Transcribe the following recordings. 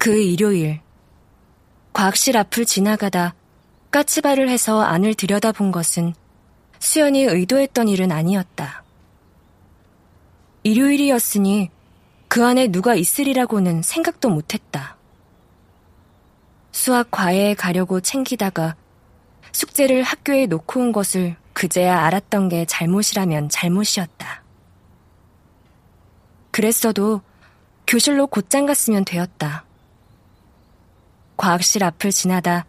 그 일요일 과학실 앞을 지나가다 까치발을 해서 안을 들여다본 것은 수연이 의도했던 일은 아니었다. 일요일이었으니 그 안에 누가 있으리라고는 생각도 못했다. 수학 과외에 가려고 챙기다가 숙제를 학교에 놓고 온 것을 그제야 알았던 게 잘못이라면 잘못이었다. 그랬어도 교실로 곧장 갔으면 되었다. 과학실 앞을 지나다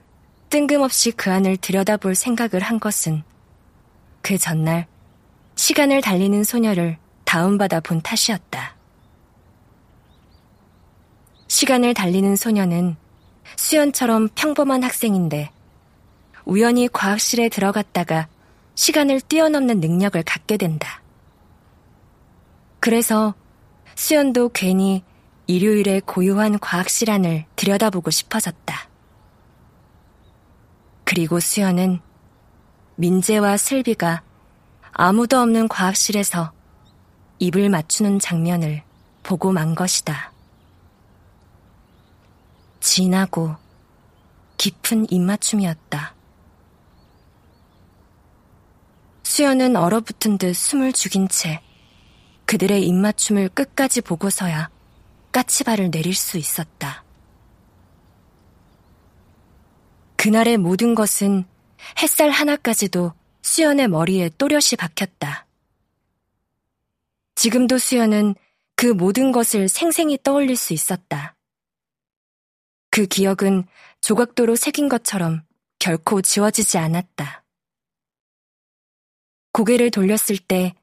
뜬금없이 그 안을 들여다볼 생각을 한 것은 그 전날 시간을 달리는 소녀를 다운받아 본 탓이었다. 시간을 달리는 소녀는 수연처럼 평범한 학생인데 우연히 과학실에 들어갔다가 시간을 뛰어넘는 능력을 갖게 된다. 그래서 수연도 괜히 일요일의 고요한 과학실 안을 들여다보고 싶어졌다. 그리고 수연은 민재와 슬비가 아무도 없는 과학실에서 입을 맞추는 장면을 보고 만 것이다. 진하고 깊은 입맞춤이었다. 수연은 얼어붙은 듯 숨을 죽인 채 그들의 입맞춤을 끝까지 보고서야 까치발을 내릴 수 있었다. 그날의 모든 것은 햇살 하나까지도 수연의 머리에 또렷이 박혔다. 지금도 수연은 그 모든 것을 생생히 떠올릴 수 있었다. 그 기억은 조각도로 새긴 것처럼 결코 지워지지 않았다. 고개를 돌렸을 때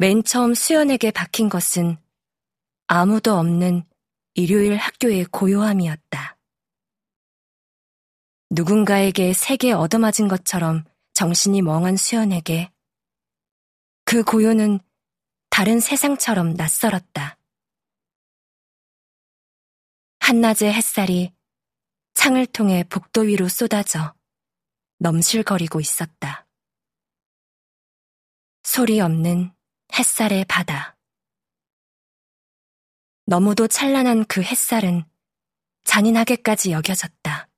맨 처음 수연에게 박힌 것은 아무도 없는 일요일 학교의 고요함이었다. 누군가에게 세게 얻어맞은 것처럼 정신이 멍한 수연에게 그 고요는 다른 세상처럼 낯설었다. 한낮의 햇살이 창을 통해 복도 위로 쏟아져 넘실거리고 있었다. 소리 없는 햇살의 바다. 너무도 찬란한 그 햇살은 잔인하게까지 여겨졌다.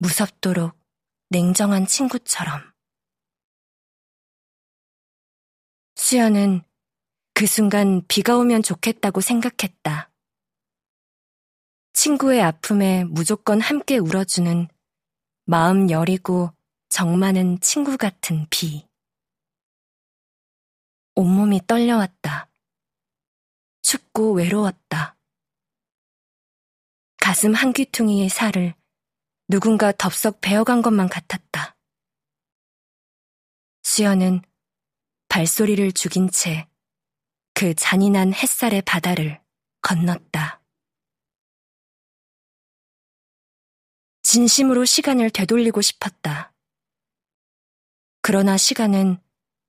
무섭도록 냉정한 친구처럼. 수연은 그 순간 비가 오면 좋겠다고 생각했다. 친구의 아픔에 무조건 함께 울어주는 마음 여리고 정 많은 친구 같은 비. 온몸이 떨려왔다. 춥고 외로웠다. 가슴 한 귀퉁이의 살을 누군가 덥석 베어간 것만 같았다. 수연은 발소리를 죽인 채 그 잔인한 햇살의 바다를 건넜다. 진심으로 시간을 되돌리고 싶었다. 그러나 시간은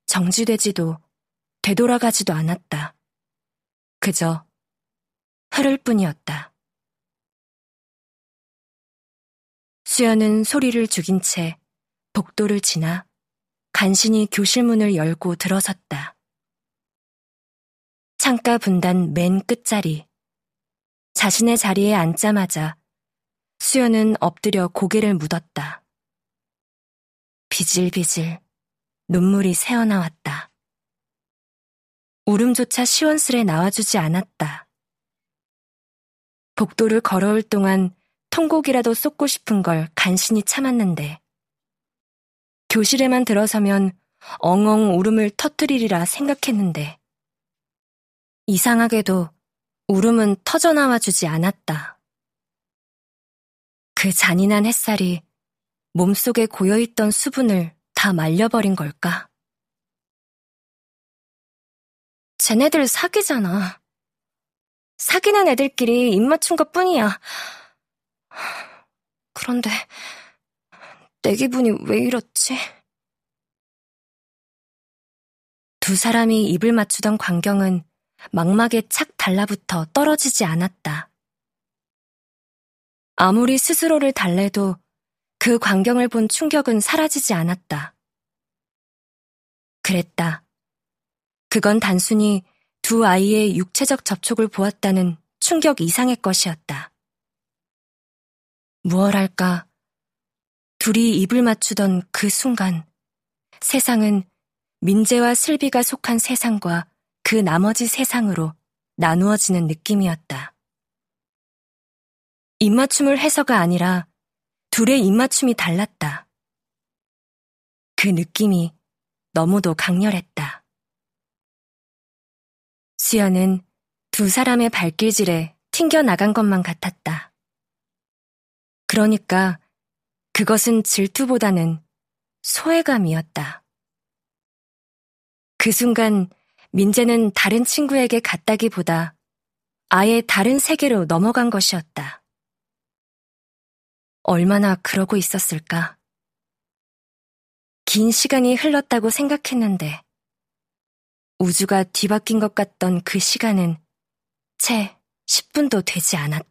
정지되지도 되돌아가지도 않았다. 그저 흐를 뿐이었다. 수연은 소리를 죽인 채 복도를 지나 간신히 교실 문을 열고 들어섰다. 창가 분단 맨 끝자리. 자신의 자리에 앉자마자 수연은 엎드려 고개를 묻었다. 비질비질 눈물이 새어나왔다. 울음조차 시원스레 나와주지 않았다. 복도를 걸어올 동안 통곡이라도 쏟고 싶은 걸 간신히 참았는데 교실에만 들어서면 엉엉 울음을 터뜨리리라 생각했는데 이상하게도 울음은 터져나와주지 않았다. 그 잔인한 햇살이 몸속에 고여있던 수분을 다 말려버린 걸까? 쟤네들 사귀잖아. 사귀는 애들끼리 입맞춘 것뿐이야. 그런데 내 기분이 왜 이렇지? 두 사람이 입을 맞추던 광경은 막막에 착 달라붙어 떨어지지 않았다. 아무리 스스로를 달래도 그 광경을 본 충격은 사라지지 않았다. 그랬다. 그건 단순히 두 아이의 육체적 접촉을 보았다는 충격 이상의 것이었다. 무얼 할까? 둘이 입을 맞추던 그 순간 세상은 민재와 슬비가 속한 세상과 그 나머지 세상으로 나누어지는 느낌이었다. 입맞춤을 해서가 아니라 둘의 입맞춤이 달랐다. 그 느낌이 너무도 강렬했다. 수연은 두 사람의 발길질에 튕겨나간 것만 같았다. 그러니까 그것은 질투보다는 소외감이었다. 그 순간 민재는 다른 친구에게 갔다기보다 아예 다른 세계로 넘어간 것이었다. 얼마나 그러고 있었을까? 긴 시간이 흘렀다고 생각했는데 우주가 뒤바뀐 것 같던 그 시간은 채 10분도 되지 않았다.